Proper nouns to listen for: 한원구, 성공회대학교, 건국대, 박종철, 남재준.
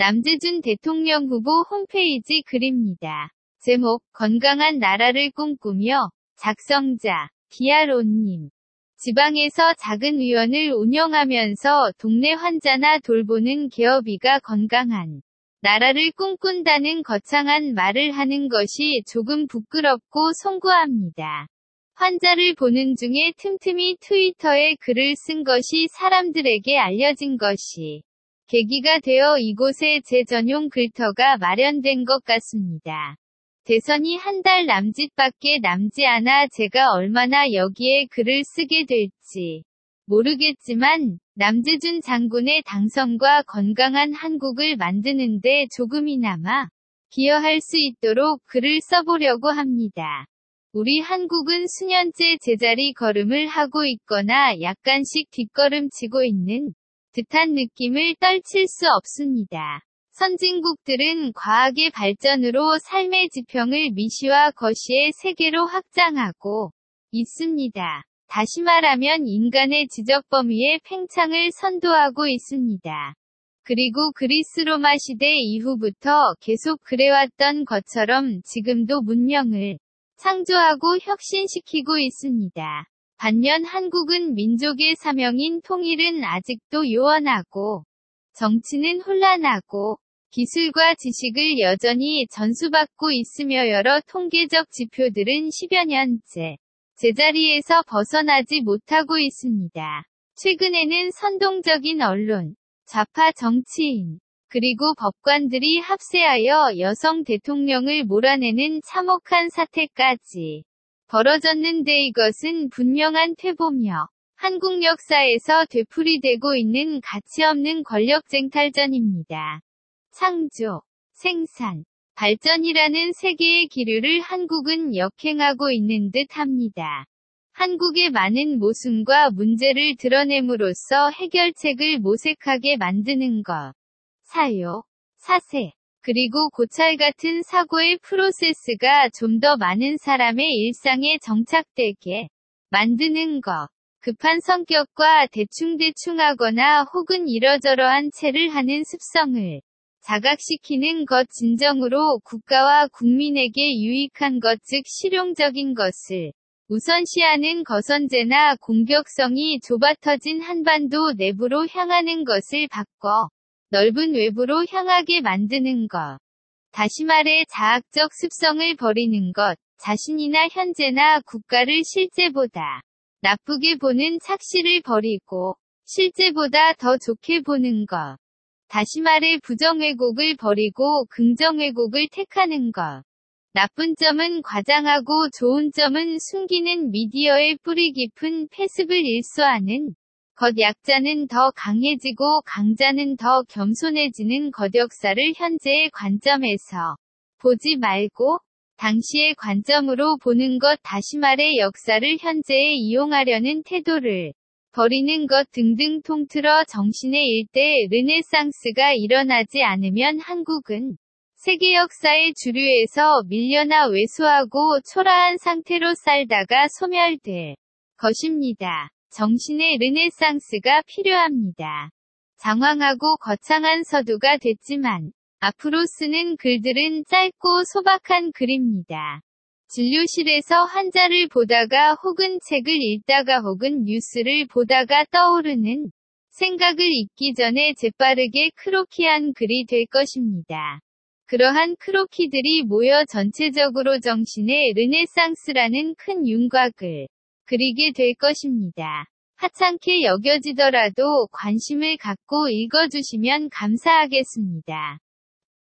남재준 대통령 후보 홈페이지 글입니다. 제목, 건강한 나라를 꿈꾸며. 작성자, 비아론님. 지방에서 작은 의원을 운영하면서 동네 환자나 돌보는 개업이가 건강한 나라를 꿈꾼다는 거창한 말을 하는 것이 조금 부끄럽고 송구합니다. 환자를 보는 중에 틈틈이 트위터에 글을 쓴 것이 사람들에게 알려진 것이 계기가 되어 이곳에 제 전용 글터가 마련된 것 같습니다. 대선이 한 달 남짓밖에 남지 않아 제가 얼마나 여기에 글을 쓰게 될지 모르겠지만 남재준 장군의 당선과 건강한 한국을 만드는 데 조금이나마 기여할 수 있도록 글을 써보려고 합니다. 우리 한국은 수년째 제자리 걸음을 하고 있거나 약간씩 뒷걸음치고 있는 듯한 느낌을 떨칠 수 없습니다. 선진국들은 과학의 발전으로 삶의 지평을 미시와 거시의 세계로 확장하고 있습니다. 다시 말하면 인간의 지적 범위의 팽창을 선도하고 있습니다. 그리고 그리스 로마 시대 이후부터 계속 그래왔던 것처럼 지금도 문명을 창조하고 혁신시키고 있습니다. 반면 한국은 민족의 사명인 통일은 아직도 요원하고, 정치는 혼란하고, 기술과 지식을 여전히 전수받고 있으며 여러 통계적 지표들은 10여 년째 제자리에서 벗어나지 못하고 있습니다. 최근에는 선동적인 언론, 좌파 정치인, 그리고 법관들이 합세하여 여성 대통령을 몰아내는 참혹한 사태까지 벌어졌는데 이것은 분명한 퇴보며 한국 역사에서 되풀이되고 있는 가치없는 권력쟁탈전입니다. 창조, 생산, 발전이라는 세계의 기류를 한국은 역행하고 있는 듯 합니다. 한국의 많은 모순과 문제를 드러냄으로써 해결책을 모색하게 만드는 것. 사요, 사세, 그리고 고찰 같은 사고의 프로세스가 좀 더 많은 사람의 일상에 정착되게 만드는 것. 급한 성격과 대충대충 하거나 혹은 이러저러한 체를 하는 습성을 자각시키는 것 진정으로 국가와 국민에게 유익한 것 즉 실용적인 것을 우선시하는 거선제나 공격성이 좁아터진 한반도 내부로 향하는 것을 바꿔 넓은 외부로 향하게 만드는 것. 다시 말해 자학적 습성을 버리는 것, 자신이나 현재나 국가를 실제보다 나쁘게 보는 착시를 버리고 실제보다 더 좋게 보는 것. 다시 말해 부정왜곡을 버리고 긍정왜곡을 택하는 것. 나쁜 점은 과장하고 좋은 점은 숨기는 미디어의 뿌리 깊은 패습을 일소하는 것. 약자는 더 강해지고 강자는 더 겸손해지는 것. 역사를 현재의 관점에서 보지 말고 당시의 관점으로 보는 것. 다시 말해 역사를 현재에 이용하려는 태도를 버리는 것 등등 통틀어 정신의 일대 르네상스가 일어나지 않으면 한국은 세계 역사의 주류에서 밀려나 왜소하고 초라한 상태로 살다가 소멸될 것입니다. 정신의 르네상스가 필요합니다. 장황하고 거창한 서두가 됐지만 앞으로 쓰는 글들은 짧고 소박한 글입니다. 진료실에서 환자를 보다가 혹은 책을 읽다가 혹은 뉴스를 보다가 떠오르는 생각을 잊기 전에 재빠르게 크로키한 글이 될 것입니다. 그러한 크로키들이 모여 전체적으로 정신의 르네상스라는 큰 윤곽을 그리게 될 것입니다. 하찮게 여겨지더라도 관심을 갖고 읽어주시면 감사하겠습니다.